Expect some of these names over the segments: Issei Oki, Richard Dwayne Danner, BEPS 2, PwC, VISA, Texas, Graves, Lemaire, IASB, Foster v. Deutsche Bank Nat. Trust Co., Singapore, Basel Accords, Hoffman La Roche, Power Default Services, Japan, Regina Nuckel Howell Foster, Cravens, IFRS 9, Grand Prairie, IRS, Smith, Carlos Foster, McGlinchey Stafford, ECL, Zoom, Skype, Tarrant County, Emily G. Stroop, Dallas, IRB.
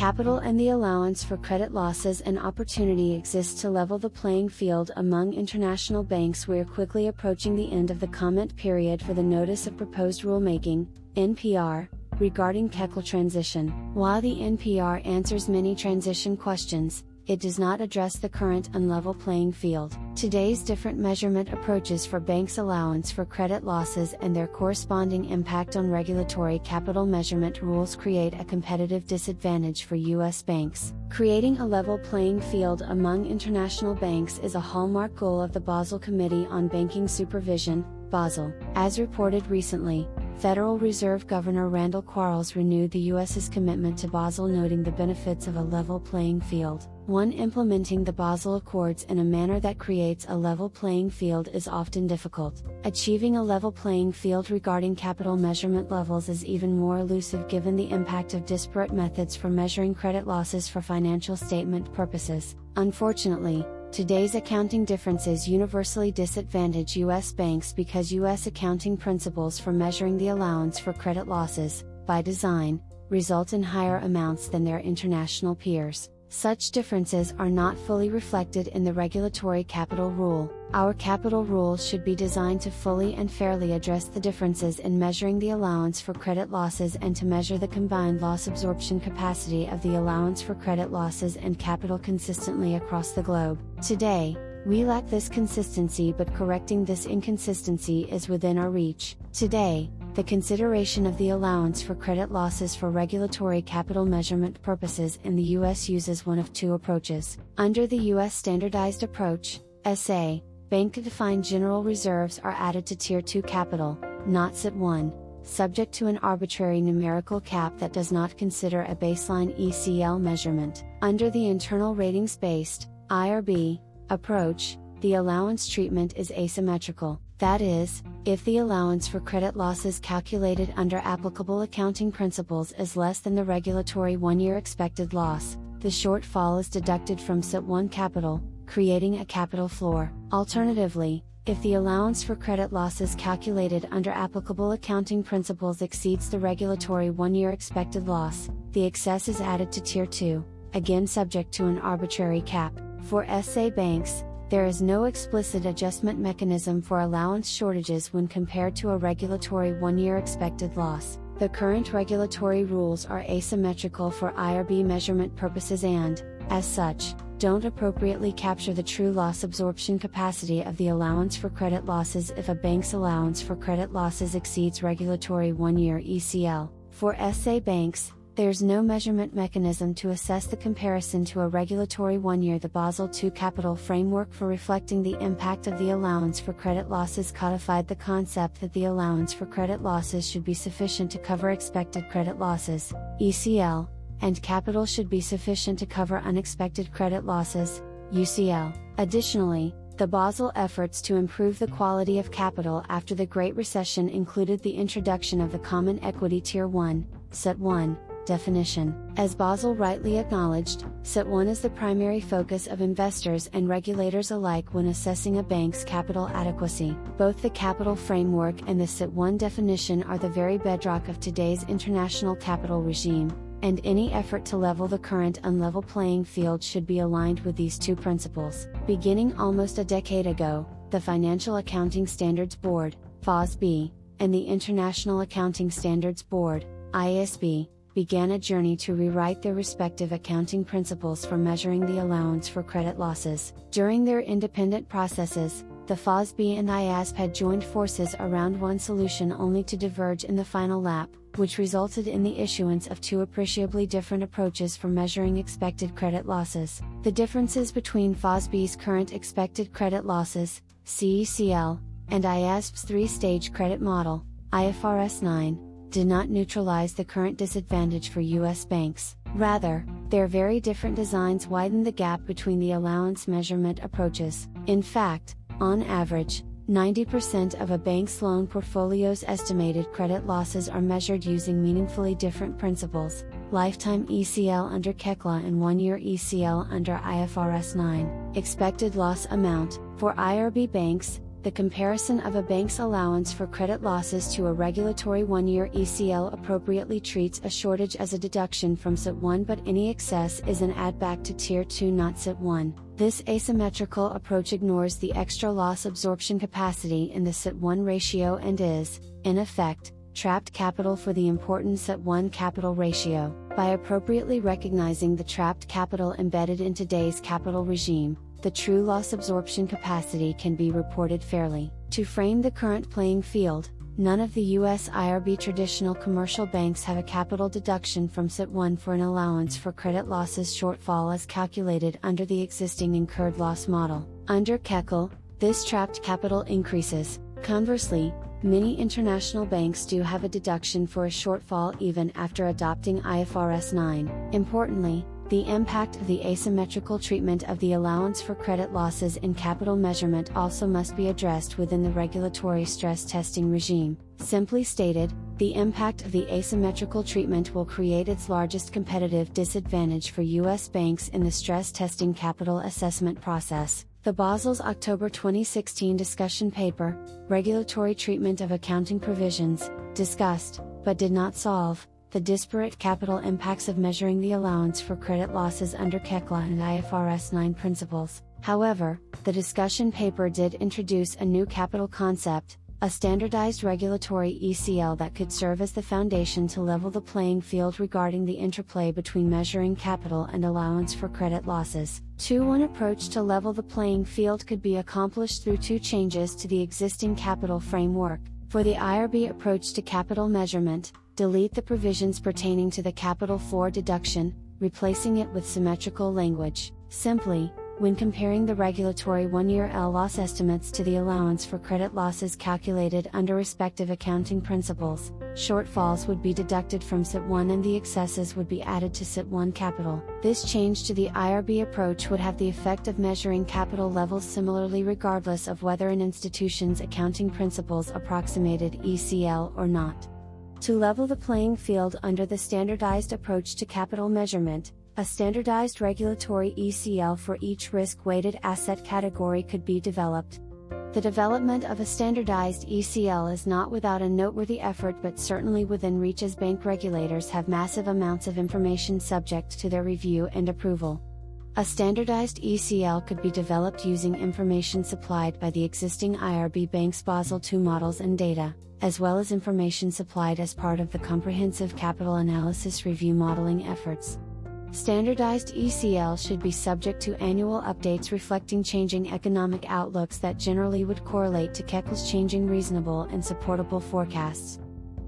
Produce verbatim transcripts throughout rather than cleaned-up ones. capital and the allowance for credit losses and opportunity exists to level the playing field among international banks. We are quickly approaching the end of the comment period for the Notice of Proposed Rulemaking, N P R, regarding C E C L transition. While the N P R answers many transition questions, it does not address the current unlevel playing field. Today's different measurement approaches for banks' allowance for credit losses and their corresponding impact on regulatory capital measurement rules create a competitive disadvantage for U S banks. Creating a level playing field among international banks is a hallmark goal of the Basel Committee on Banking Supervision, Basel. As reported recently, Federal Reserve Governor Randall Quarles renewed the U S's commitment to Basel, noting the benefits of a level playing field. One Implementing the Basel Accords in a manner that creates a level playing field is often difficult. Achieving a level playing field regarding capital measurement levels is even more elusive given the impact of disparate methods for measuring credit losses for financial statement purposes. Unfortunately, today's accounting differences universally disadvantage U S banks because U S accounting principles for measuring the allowance for credit losses, by design, result in higher amounts than their international peers. Such differences are not fully reflected in the regulatory capital rule. Our capital rules should be designed to fully and fairly address the differences in measuring the allowance for credit losses and to measure the combined loss absorption capacity of the allowance for credit losses and capital consistently across the globe. Today, we lack this consistency, but correcting this inconsistency is within our reach. Today, the consideration of the allowance for credit losses for regulatory capital measurement purposes in the U S uses one of two approaches. Under the U S Standardized Approach, S A, bank-defined general reserves are added to Tier two capital, not C E T one, subject to an arbitrary numerical cap that does not consider a baseline E C L measurement. Under the internal ratings-based, I R B, approach, the allowance treatment is asymmetrical. That is, if the allowance for credit losses calculated under applicable accounting principles is less than the regulatory one-year expected loss, the shortfall is deducted from C E T one capital, creating a capital floor. Alternatively, if the allowance for credit losses calculated under applicable accounting principles exceeds the regulatory one-year expected loss, the excess is added to Tier two, again subject to an arbitrary cap. For S A banks, there is no explicit adjustment mechanism for allowance shortages when compared to a regulatory one-year expected loss. The current regulatory rules are asymmetrical for I R B measurement purposes and, as such, don't appropriately capture the true loss absorption capacity of the allowance for credit losses if a bank's allowance for credit losses exceeds regulatory one-year E C L. For S A banks, there's no measurement mechanism to assess the comparison to a regulatory one-year. The Basel two capital framework for reflecting the impact of the allowance for credit losses codified the concept that the allowance for credit losses should be sufficient to cover expected credit losses, E C L, and capital should be sufficient to cover unexpected credit losses, U C L. Additionally, the Basel efforts to improve the quality of capital after the Great Recession included the introduction of the Common Equity Tier one, C E T one, definition. As Basel rightly acknowledged, C E T one is the primary focus of investors and regulators alike when assessing a bank's capital adequacy. Both the capital framework and the C E T one definition are the very bedrock of today's international capital regime, and any effort to level the current unlevel playing field should be aligned with these two principles. Beginning almost a decade ago, the Financial Accounting Standards Board, F A S B, and the International Accounting Standards Board, I A S B, began a journey to rewrite their respective accounting principles for measuring the allowance for credit losses. During their independent processes, the F A S B and I A S B had joined forces around one solution only to diverge in the final lap, which resulted in the issuance of two appreciably different approaches for measuring expected credit losses. The differences between F A S B's current expected credit losses, C E C L, and I A S B's three-stage credit model, I F R S nine, did not neutralize the current disadvantage for U S banks. Rather, their very different designs widen the gap between the allowance measurement approaches. In fact, on average, ninety percent of a bank's loan portfolio's estimated credit losses are measured using meaningfully different principles: lifetime E C L under C E C L and one-year E C L under I F R S nine. Expected loss amount. For I R B banks, the comparison of a bank's allowance for credit losses to a regulatory one-year E C L appropriately treats a shortage as a deduction from C E T one, but any excess is an add-back to Tier two, not C E T one. This asymmetrical approach ignores the extra loss absorption capacity in the C E T one ratio and is, in effect, trapped capital for the important C E T one capital ratio. By appropriately recognizing the trapped capital embedded in today's capital regime, the true loss absorption capacity can be reported fairly. To frame the current playing field, none of the U S I R B traditional commercial banks have a capital deduction from C E T one for an allowance for credit losses shortfall as calculated under the existing incurred loss model. Under C E C L, this trapped capital increases. Conversely, many international banks do have a deduction for a shortfall even after adopting I F R S nine. Importantly, the impact of the asymmetrical treatment of the allowance for credit losses in capital measurement also must be addressed within the regulatory stress testing regime. Simply stated, the impact of the asymmetrical treatment will create its largest competitive disadvantage for U S banks in the stress testing capital assessment process. The Basel's October twenty sixteen discussion paper, Regulatory Treatment of Accounting Provisions, discussed, but did not solve, the disparate capital impacts of measuring the allowance for credit losses under C E C L and I F R S nine principles. However, the discussion paper did introduce a new capital concept, a standardized regulatory E C L that could serve as the foundation to level the playing field regarding the interplay between measuring capital and allowance for credit losses. Two one approach to level the playing field could be accomplished through two changes to the existing capital framework. For the I R B approach to capital measurement, delete the provisions pertaining to the capital for deduction, replacing it with symmetrical language. Simply, when comparing the regulatory one-year L loss estimates to the allowance for credit losses calculated under respective accounting principles, shortfalls would be deducted from C E T one and the excesses would be added to C E T one capital. This change to the I R B approach would have the effect of measuring capital levels similarly regardless of whether an institution's accounting principles approximated E C L or not. To level the playing field under the standardized approach to capital measurement, a standardized regulatory E C L for each risk-weighted asset category could be developed. The development of a standardized E C L is not without a noteworthy effort but certainly within reach, as bank regulators have massive amounts of information subject to their review and approval. A standardized E C L could be developed using information supplied by the existing I R B banks' Basel two models and data, as well as information supplied as part of the comprehensive capital analysis review modeling efforts. Standardized E C L should be subject to annual updates reflecting changing economic outlooks that generally would correlate to C E C L's changing reasonable and supportable forecasts.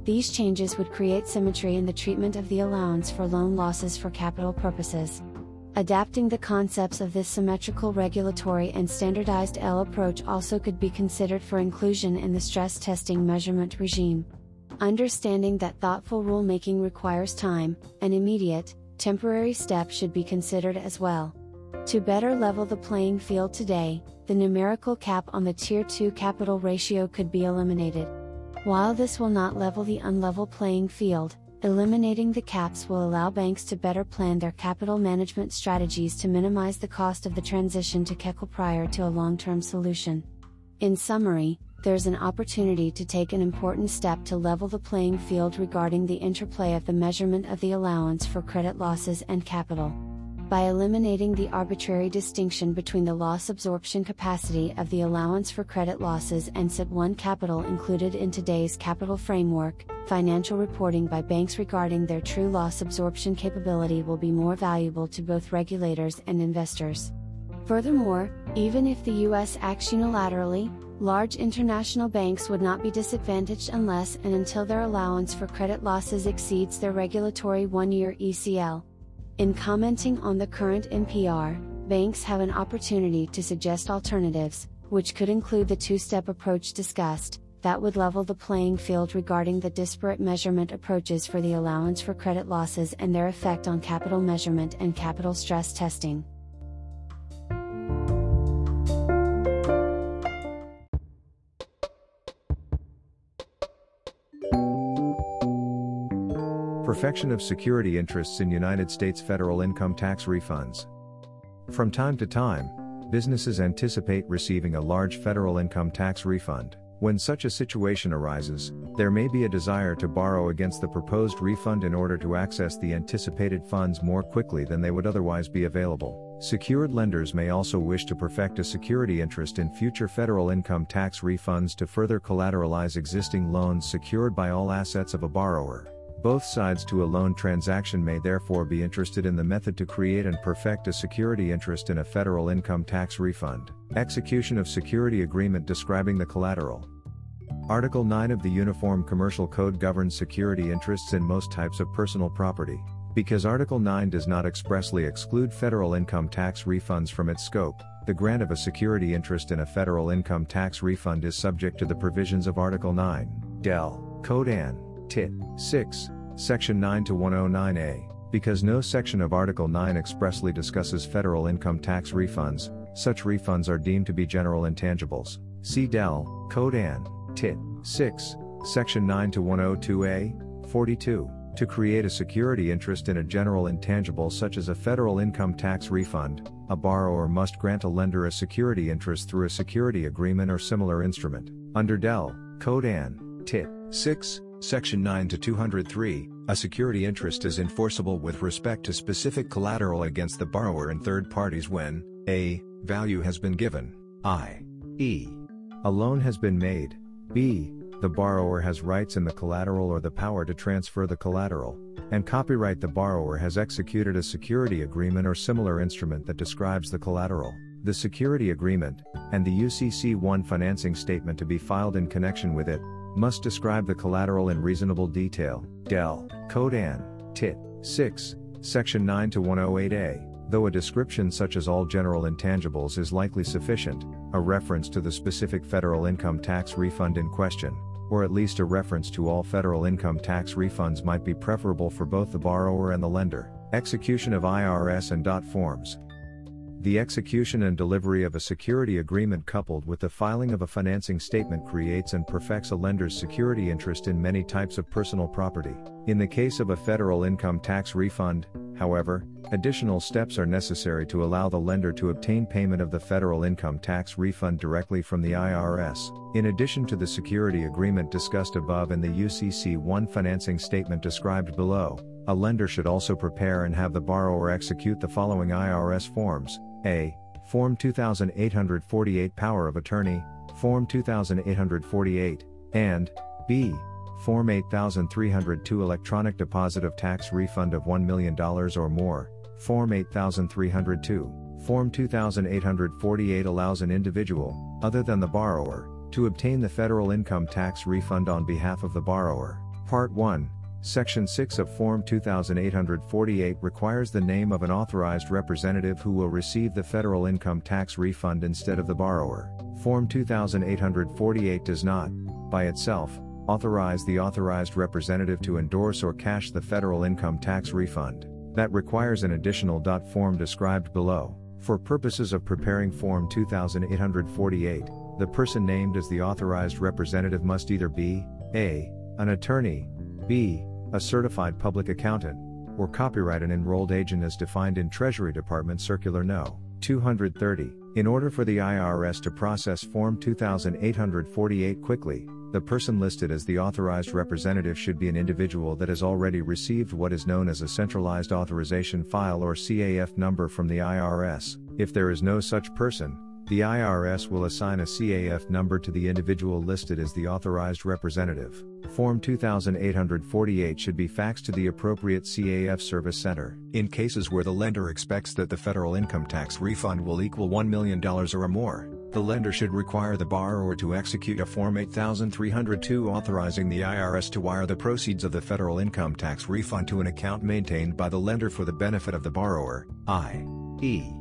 These changes would create symmetry in the treatment of the allowance for loan losses for capital purposes. Adapting the concepts of this symmetrical regulatory and standardized L approach also could be considered for inclusion in the stress testing measurement regime. Understanding that thoughtful rulemaking requires time, an immediate, temporary step should be considered as well. To better level the playing field today, the numerical cap on the Tier two capital ratio could be eliminated. While this will not level the unlevel playing field, eliminating the caps will allow banks to better plan their capital management strategies to minimize the cost of the transition to C E C L prior to a long-term solution. In summary, there's an opportunity to take an important step to level the playing field regarding the interplay of the measurement of the allowance for credit losses and capital. By eliminating the arbitrary distinction between the loss absorption capacity of the allowance for credit losses and C E T one capital included in today's capital framework, financial reporting by banks regarding their true loss absorption capability will be more valuable to both regulators and investors. Furthermore, even if the U S acts unilaterally, large international banks would not be disadvantaged unless and until their allowance for credit losses exceeds their regulatory one-year E C L. In commenting on the current M P R, banks have an opportunity to suggest alternatives, which could include the two-step approach discussed, that would level the playing field regarding the disparate measurement approaches for the allowance for credit losses and their effect on capital measurement and capital stress testing. Perfection of security interests in United States federal income tax refunds. From time to time, businesses anticipate receiving a large federal income tax refund. When such a situation arises, there may be a desire to borrow against the proposed refund in order to access the anticipated funds more quickly than they would otherwise be available. Secured lenders may also wish to perfect a security interest in future federal income tax refunds to further collateralize existing loans secured by all assets of a borrower. Both sides to a loan transaction may therefore be interested in the method to create and perfect a security interest in a federal income tax refund. Execution of security agreement describing the collateral. Article nine of the Uniform Commercial Code governs security interests in most types of personal property. Because Article nine does not expressly exclude federal income tax refunds from its scope, the grant of a security interest in a federal income tax refund is subject to the provisions of Article nine, Del. Code An. Tit. six. Section nine to one oh nine A. Because no section of Article nine expressly discusses federal income tax refunds, such refunds are deemed to be general intangibles. See Del. Code An. Tit. six. Section nine to one oh two A. forty-two. To create a security interest in a general intangible such as a federal income tax refund, a borrower must grant a lender a security interest through a security agreement or similar instrument. Under Del. Code An. Tit. six. Section nine to two oh three, a security interest is enforceable with respect to specific collateral against the borrower and third parties when a. value has been given, that is, a loan has been made, b. the borrower has rights in the collateral or the power to transfer the collateral, and copyright the borrower has executed a security agreement or similar instrument that describes the collateral, the security agreement, and the U C C one financing statement to be filed in connection with it, must describe the collateral in reasonable detail. Del. Code An. Tit. six. Section nine to one oh eight A. Though a description such as all general intangibles is likely sufficient, a reference to the specific federal income tax refund in question, or at least a reference to all federal income tax refunds might be preferable for both the borrower and the lender. Execution of I R S and dot forms. The execution and delivery of a security agreement coupled with the filing of a financing statement creates and perfects a lender's security interest in many types of personal property. In the case of a federal income tax refund, however, additional steps are necessary to allow the lender to obtain payment of the federal income tax refund directly from the I R S. In addition to the security agreement discussed above and the U C C one financing statement described below, a lender should also prepare and have the borrower execute the following I R S forms. A. Form two thousand eight hundred forty-eight Power of Attorney, Form two thousand eight hundred forty-eight, and B. Form eight thousand three hundred two Electronic Deposit of Tax Refund of one million dollars or more, Form eight thousand three hundred two. Form two thousand eight hundred forty-eight allows an individual, other than the borrower, to obtain the federal income tax refund on behalf of the borrower. Part one. Section six of Form two thousand eight hundred forty-eight requires the name of an authorized representative who will receive the federal income tax refund instead of the borrower. Form two thousand eight hundred forty-eight does not, by itself, authorize the authorized representative to endorse or cash the federal income tax refund. That requires an additional dot form described below. For purposes of preparing Form two thousand eight hundred forty-eight, the person named as the authorized representative must either be a. an attorney, b. a certified public accountant, or copyright an enrolled agent as defined in Treasury Department Circular No. two hundred thirty. In order for the I R S to process Form two thousand eight hundred forty-eight quickly, the person listed as the authorized representative should be an individual that has already received what is known as a Centralized Authorization File or C A F number from the I R S. If there is no such person, the I R S will assign a C A F number to the individual listed as the authorized representative. Form two thousand eight hundred forty-eight should be faxed to the appropriate C A F service center. In cases where the lender expects that the federal income tax refund will equal one million dollars or more, the lender should require the borrower to execute a Form eight thousand three hundred two authorizing the I R S to wire the proceeds of the federal income tax refund to an account maintained by the lender for the benefit of the borrower, that is,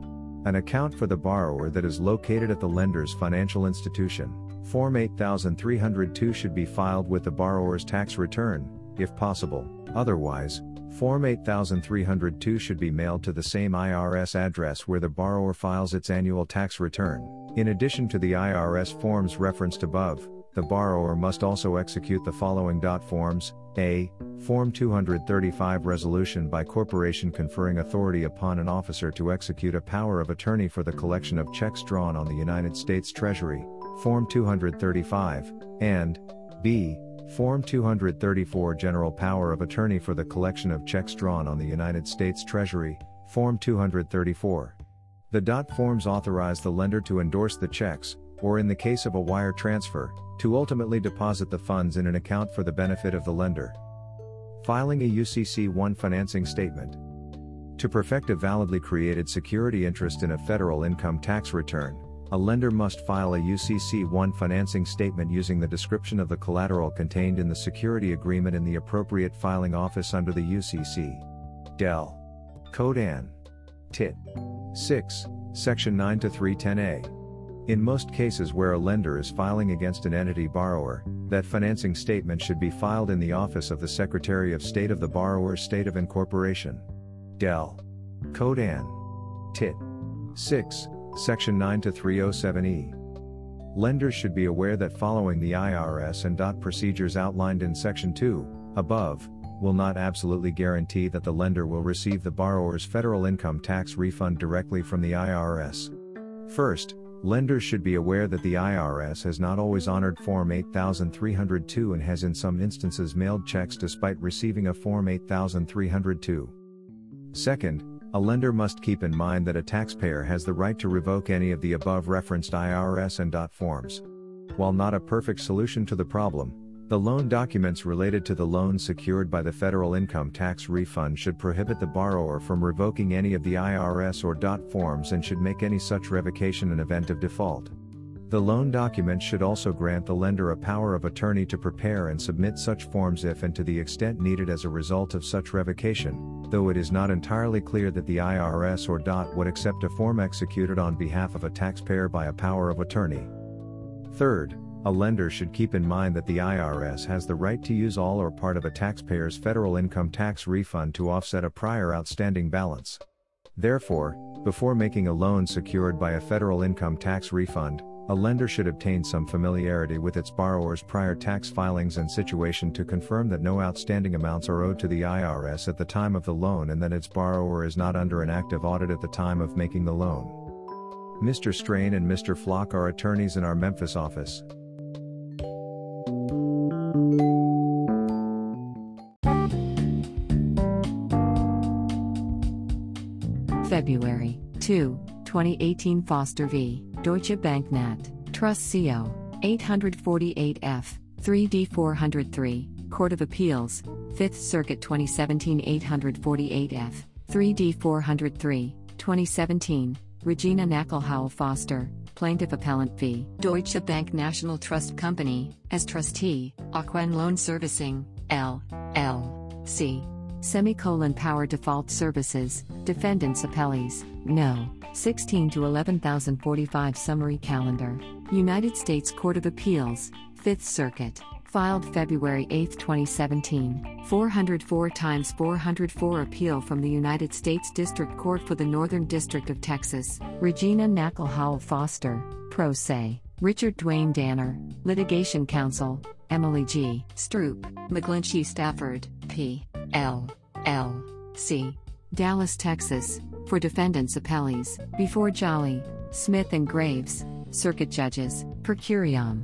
an account for the borrower that is located at the lender's financial institution. Form eight thousand three hundred two should be filed with the borrower's tax return, if possible. Otherwise, Form eight thousand three hundred two should be mailed to the same I R S address where the borrower files its annual tax return. In addition to the I R S forms referenced above, the borrower must also execute the following forms: A. Form two thirty-five resolution by corporation conferring authority upon an officer to execute a power of attorney for the collection of checks drawn on the United States Treasury, Form two thirty-five, and B. Form two thirty-four general power of attorney for the collection of checks drawn on the United States Treasury, Form two thirty-four. The dot forms authorize the lender to endorse the checks, or in the case of a wire transfer, to ultimately deposit the funds in an account for the benefit of the lender. Filing a U C C one financing statement. To perfect a validly created security interest in a federal income tax return, a lender must file a U C C one financing statement using the description of the collateral contained in the security agreement in the appropriate filing office under the U C C. Del. Code N. Tit. six, Section nine to three ten A. In most cases where a lender is filing against an entity borrower, that financing statement should be filed in the office of the Secretary of State of the borrower's state of incorporation. Del. Code N. Tit. six, Section nine to three oh seven E. Lenders should be aware that following the I R S and dot procedures outlined in Section two, above, will not absolutely guarantee that the lender will receive the borrower's federal income tax refund directly from the I R S. First, lenders should be aware that the I R S has not always honored Form eighty-three oh two and has in some instances mailed checks despite receiving a Form eighty-three oh two. Second, a lender must keep in mind that a taxpayer has the right to revoke any of the above-referenced I R S and dot forms. While not a perfect solution to the problem, the loan documents related to the loan secured by the federal income tax refund should prohibit the borrower from revoking any of the I R S or dot forms and should make any such revocation an event of default. The loan document should also grant the lender a power of attorney to prepare and submit such forms if and to the extent needed as a result of such revocation, though it is not entirely clear that the I R S or D O T would accept a form executed on behalf of a taxpayer by a power of attorney. Third, a lender should keep in mind that the I R S has the right to use all or part of a taxpayer's federal income tax refund to offset a prior outstanding balance. Therefore, before making a loan secured by a federal income tax refund, a lender should obtain some familiarity with its borrower's prior tax filings and situation to confirm that no outstanding amounts are owed to the I R S at the time of the loan and that its borrower is not under an active audit at the time of making the loan. Mister Strain and Mister Flock are attorneys in our Memphis office. February second, twenty eighteen Foster v. Deutsche Bank Nat. Trust Co. eight forty-eight F three D four oh three, Court of Appeals, Fifth Circuit twenty seventeen eight forty-eight F three D four oh three, twenty seventeen, Regina Nuckel Howell Foster, Plaintiff Appellant v. Deutsche Bank National Trust Company, as Trustee, Ocwen Loan Servicing, L L C. Semicolon Power Default Services, Defendants Appellees, No. sixteen to eleven thousand forty-five Summary Calendar, United States Court of Appeals, Fifth Circuit, filed February eighth, twenty seventeen, four oh four times four oh four Appeal from the United States District Court for the Northern District of Texas, Regina Nuckel Howell Foster, Pro Se, Richard Dwayne Danner, Litigation Counsel, Emily G. Stroop, McGlinchey Stafford, P. L L C, Dallas, Texas, for defendants appellees, before Jolly, Smith and Graves, circuit judges, per curiam.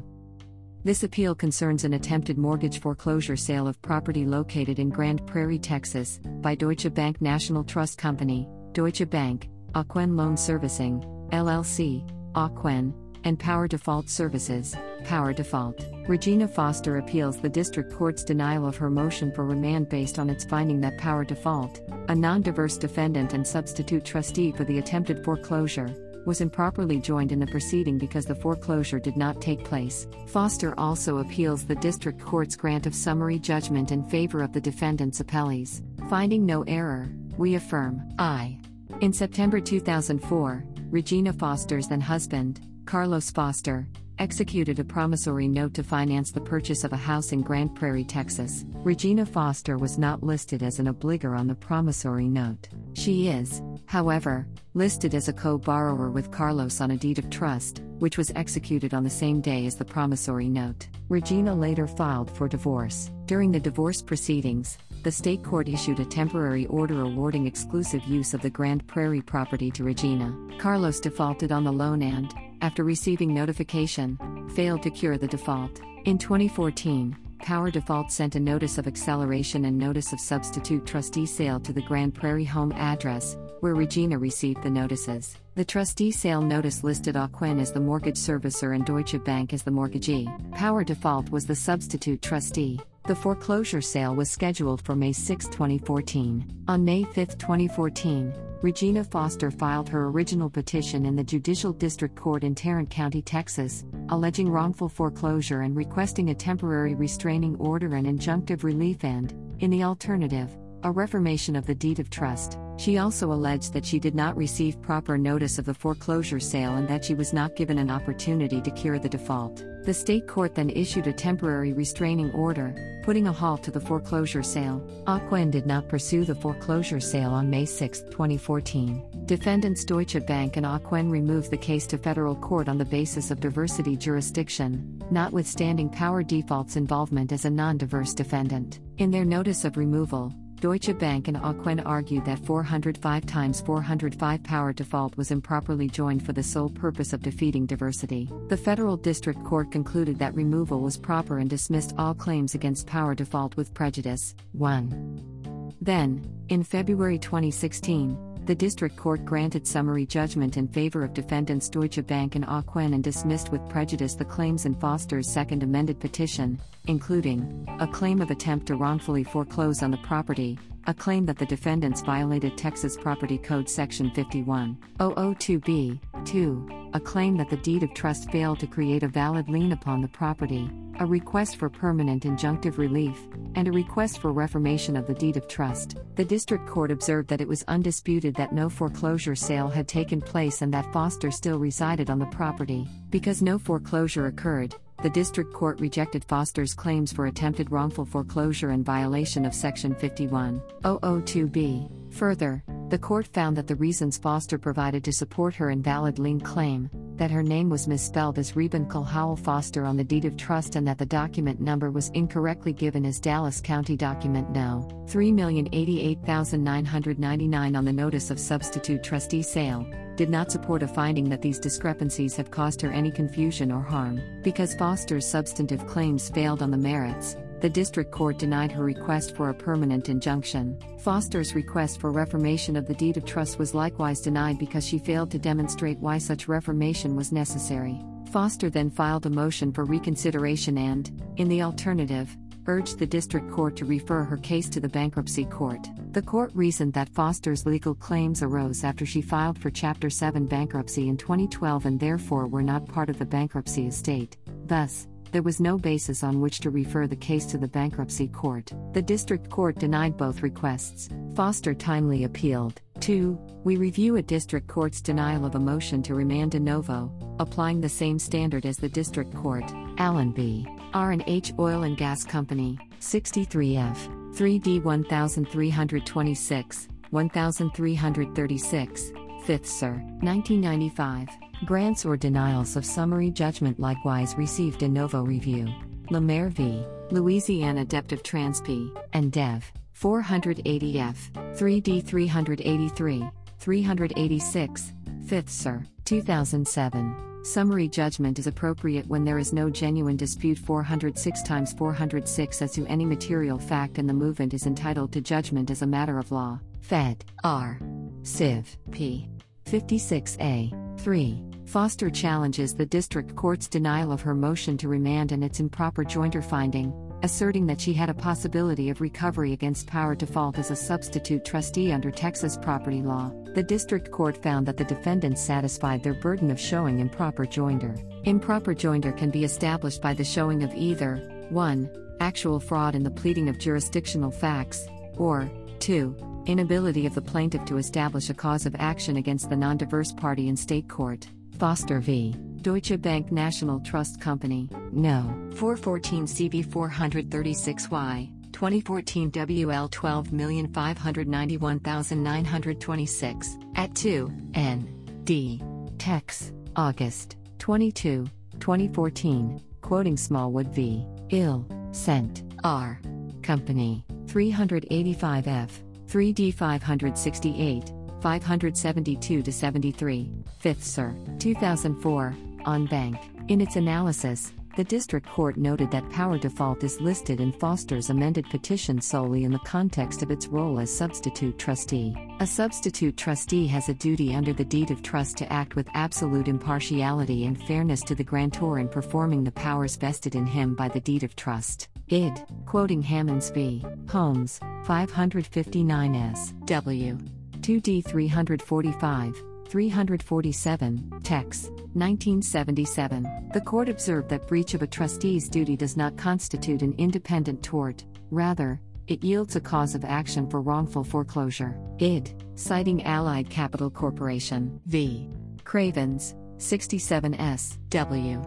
This appeal concerns an attempted mortgage foreclosure sale of property located in Grand Prairie, Texas, by Deutsche Bank National Trust Company, Deutsche Bank, Ocwen Loan Servicing, L L C, Ocwen, and Power Default Services, Power Default. Regina Foster appeals the district court's denial of her motion for remand based on its finding that Power Default, a non-diverse defendant and substitute trustee for the attempted foreclosure, was improperly joined in the proceeding because the foreclosure did not take place. Foster also appeals the district court's grant of summary judgment in favor of the defendants' appellees. Finding no error, we affirm. I. In September two thousand four, Regina Foster's then-husband, Carlos Foster, executed a promissory note to finance the purchase of a house in Grand Prairie, Texas. Regina Foster was not listed as an obligor on the promissory note. She is, however, listed as a co-borrower with Carlos on a deed of trust, which was executed on the same day as the promissory note. Regina later filed for divorce. During the divorce proceedings, the state court issued a temporary order awarding exclusive use of the Grand Prairie property to Regina. Carlos defaulted on the loan and, after receiving notification, failed to cure the default. In twenty fourteen, Power Default sent a notice of acceleration and notice of substitute trustee sale to the Grand Prairie home address, where Regina received the notices. The trustee sale notice listed Ocwen as the mortgage servicer and Deutsche Bank as the mortgagee. Power Default was the substitute trustee. The foreclosure sale was scheduled for May sixth, twenty fourteen. On May fifth, twenty fourteen, Regina Foster filed her original petition in the Judicial District Court in Tarrant County, Texas, alleging wrongful foreclosure and requesting a temporary restraining order and injunctive relief and, in the alternative, a reformation of the deed of trust. She also alleged that she did not receive proper notice of the foreclosure sale and that she was not given an opportunity to cure the default. The state court then issued a temporary restraining order, putting a halt to the foreclosure sale. Ocwen did not pursue the foreclosure sale on May sixth, twenty fourteen. Defendants Deutsche Bank and Ocwen removed the case to federal court on the basis of diversity jurisdiction, notwithstanding Power Default's involvement as a non-diverse defendant. In their notice of removal, Deutsche Bank and Ocwen argued that four hundred five times four hundred five Power Default was improperly joined for the sole purpose of defeating diversity. The Federal District Court concluded that removal was proper and dismissed all claims against Power Default with prejudice. one. Then, in February twenty sixteen, the District Court granted summary judgment in favor of defendants Deutsche Bank and Ocwen and dismissed with prejudice the claims in Foster's second amended petition, including a claim of attempt to wrongfully foreclose on the property, a claim that the defendants violated Texas Property Code Section fifty-one oh oh two B two, a claim that the deed of trust failed to create a valid lien upon the property, a request for permanent injunctive relief, and a request for reformation of the deed of trust. The district court observed that it was undisputed that no foreclosure sale had taken place and that Foster still resided on the property. Because no foreclosure occurred, the district court rejected Foster's claims for attempted wrongful foreclosure and violation of Section fifty-one oh oh two B. Further, the court found that the reasons Foster provided to support her invalid lien claim, that her name was misspelled as Nuckel Howell Foster on the deed of trust and that the document number was incorrectly given as Dallas County Document No. three oh eight eight nine nine nine on the notice of substitute trustee sale, did not support a finding that these discrepancies have caused her any confusion or harm. Because Foster's substantive claims failed on the merits, the district court denied her request for a permanent injunction. Foster's request for reformation of the deed of trust was likewise denied because she failed to demonstrate why such reformation was necessary. Foster then filed a motion for reconsideration and, in the alternative, urged the district court to refer her case to the bankruptcy court. The court reasoned that Foster's legal claims arose after she filed for Chapter seven bankruptcy in twenty twelve and therefore were not part of the bankruptcy estate. Thus, there was no basis on which to refer the case to the bankruptcy court. The district court denied both requests. Foster timely appealed. two. We review a district court's denial of a motion to remand de novo, applying the same standard as the district court. Allen v. R and H Oil and Gas Company, sixty-three F three D thirteen twenty-six, thirteen thirty-six, Fifth Circuit, nineteen ninety-five. Grants or denials of summary judgment likewise received de novo review. Lemaire v. Louisiana Deptford Transp. and Dev. four eighty F three D three eighty-three, three eighty-six, Fifth Circuit, two thousand seven. Summary judgment is appropriate when there is no genuine dispute four oh six times four oh six as to any material fact and the movement is entitled to judgment as a matter of law. Fed. R. Civ. P. fifty-six A. three. Foster challenges the district court's denial of her motion to remand and its improper jointer finding, asserting that she had a possibility of recovery against Power Default as a substitute trustee under Texas property law. The district court found that the defendants satisfied their burden of showing improper jointer. Improper jointer can be established by the showing of either one. Actual fraud in the pleading of jurisdictional facts, or two. Inability of the plaintiff to establish a cause of action against the non-diverse party in state court. Foster v. Deutsche Bank National Trust Company, No. four fourteen C B four thirty-six Y, twenty fourteen W L twelve five nine one nine two six, at two, N. D. Tex. August twenty-two, twenty fourteen, quoting Smallwood v. Ill, Cent. R. Company, three eighty-five F, three D five sixty-eight, five seventy-two to seventy-three, Fifth Cir. two thousand four, on bank. In its analysis, the District Court noted that power default is listed in Foster's amended petition solely in the context of its role as substitute trustee. A substitute trustee has a duty under the deed of trust to act with absolute impartiality and fairness to the grantor in performing the powers vested in him by the deed of trust. Id. Quoting Hammonds v. Holmes, five fifty-nine S W two D three forty-five. three forty-seven, Tex. nineteen seventy-seven. The court observed that breach of a trustee's duty does not constitute an independent tort, rather, it yields a cause of action for wrongful foreclosure. Id. Citing Allied Capital Corporation v. Cravens, sixty-seven S W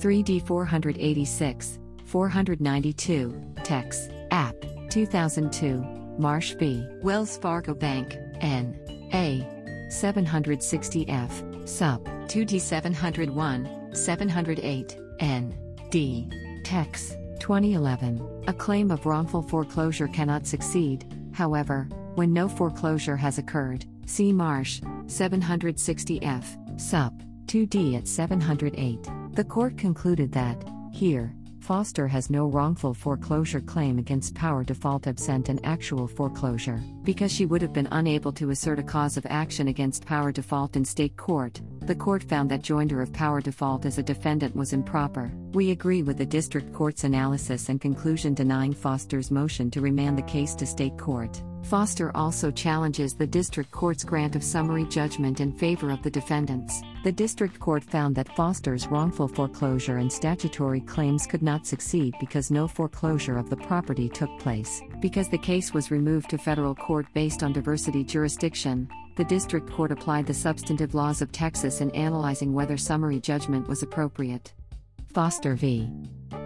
three D four eighty-six, four ninety-two, Tex. App. two thousand two, Marsh v. Wells Fargo Bank, N A seven sixty F, sub, two D seven oh one, seven oh eight, N D, Tex. twenty eleven. A claim of wrongful foreclosure cannot succeed, however, when no foreclosure has occurred, see Marsh, seven sixty F, sub, two D at seven oh eight. The court concluded that, here, Foster has no wrongful foreclosure claim against power default absent an actual foreclosure, because she would have been unable to assert a cause of action against power default in state court. The court found that joinder of power default as a defendant was improper. We agree with the district court's analysis and conclusion denying Foster's motion to remand the case to state court. Foster also challenges the district court's grant of summary judgment in favor of the defendants. The district court found that Foster's wrongful foreclosure and statutory claims could not succeed because no foreclosure of the property took place. Because the case was removed to federal court based on diversity jurisdiction, the district court applied the substantive laws of Texas in analyzing whether summary judgment was appropriate. Foster v.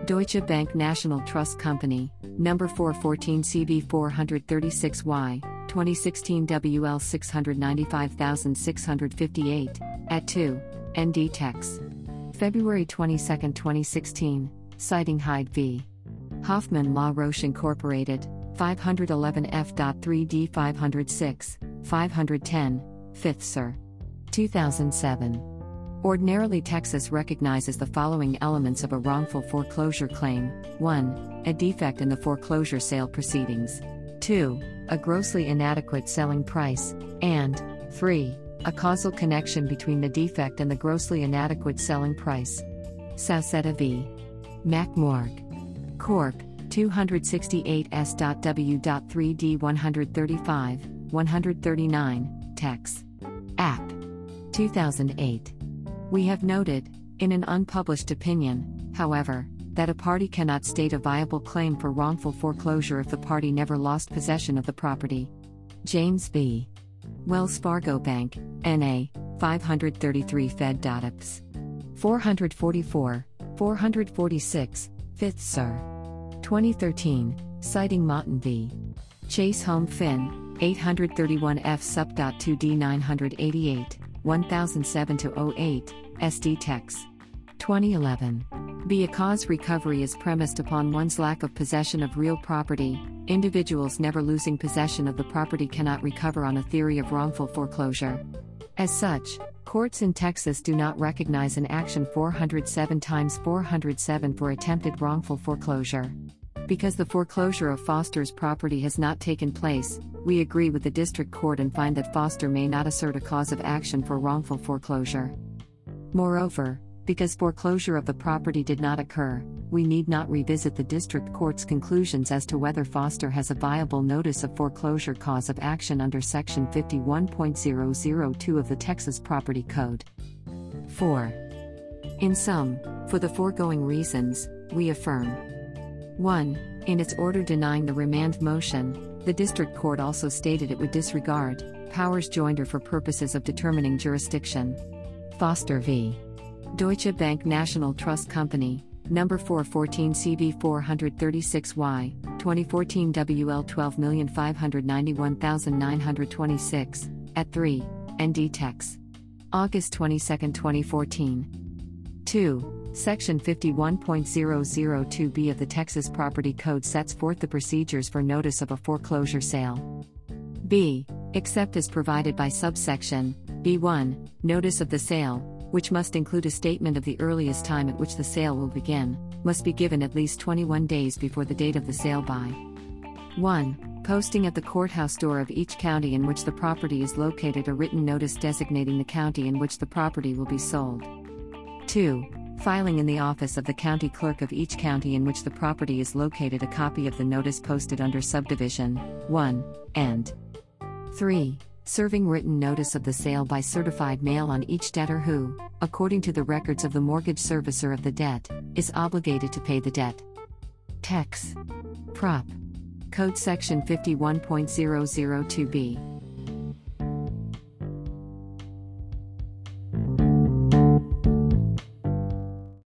Deutsche Bank National Trust Company, number four fourteen C B four thirty-six Y, twenty sixteen W L six ninety-five six fifty-eight, at two, N D Tex. February twenty-second, twenty sixteen, citing Hyde v. Hoffman La Roche Incorporated, five eleven F.three D five oh six, five ten, Fifth Cir. two thousand seven. Ordinarily, Texas recognizes the following elements of a wrongful foreclosure claim: one. A defect in the foreclosure sale proceedings. two. A grossly inadequate selling price. And three. A causal connection between the defect and the grossly inadequate selling price. Sauceda v. MacMorg Corp. two sixty-eight S W.three D one thirty-five, one thirty-nine, Tex. App. two thousand eight. We have noted, in an unpublished opinion, however, that a party cannot state a viable claim for wrongful foreclosure if the party never lost possession of the property. James v. Wells Fargo Bank, N A, five thirty-three Fed.Ops. four forty-four, four forty-six, Fifth Cir. twenty thirteen, citing Motten v. Chase Home Fin, eight thirty-one F Sup.two D nine eighty-eight, one thousand seven to oh eight, S D Tex. twenty eleven. Be a cause recovery is premised upon one's lack of possession of real property. Individuals never losing possession of the property cannot recover on a theory of wrongful foreclosure. As such, courts in Texas do not recognize an action four oh seven times four oh seven for attempted wrongful foreclosure. Because the foreclosure of Foster's property has not taken place, we agree with the district court and find that Foster may not assert a cause of action for wrongful foreclosure. Moreover, because foreclosure of the property did not occur, we need not revisit the district court's conclusions as to whether Foster has a viable notice of foreclosure cause of action under Section fifty-one point oh oh two of the Texas Property Code. four. In sum, for the foregoing reasons, we affirm. one. In its order denying the remand motion, the district court also stated it would disregard powers joinder for purposes of determining jurisdiction. Foster v. Deutsche Bank National Trust Company, number four fourteen C B four thirty-six Y, twenty fourteen W L twelve five nine one nine two six, at three, N D Tex. August twenty-second, twenty fourteen. two. Section fifty-one point zero zero two B of the Texas Property Code sets forth the procedures for notice of a foreclosure sale. B. Except as provided by subsection B one, notice of the sale, which must include a statement of the earliest time at which the sale will begin, must be given at least twenty-one days before the date of the sale by one. Posting at the courthouse door of each county in which the property is located a written notice designating the county in which the property will be sold. two. Filing in the office of the county clerk of each county in which the property is located a copy of the notice posted under subdivision one, and three. Serving written notice of the sale by certified mail on each debtor who, according to the records of the mortgage servicer of the debt, is obligated to pay the debt. Tex. Prop. Code Section fifty-one point zero zero two B.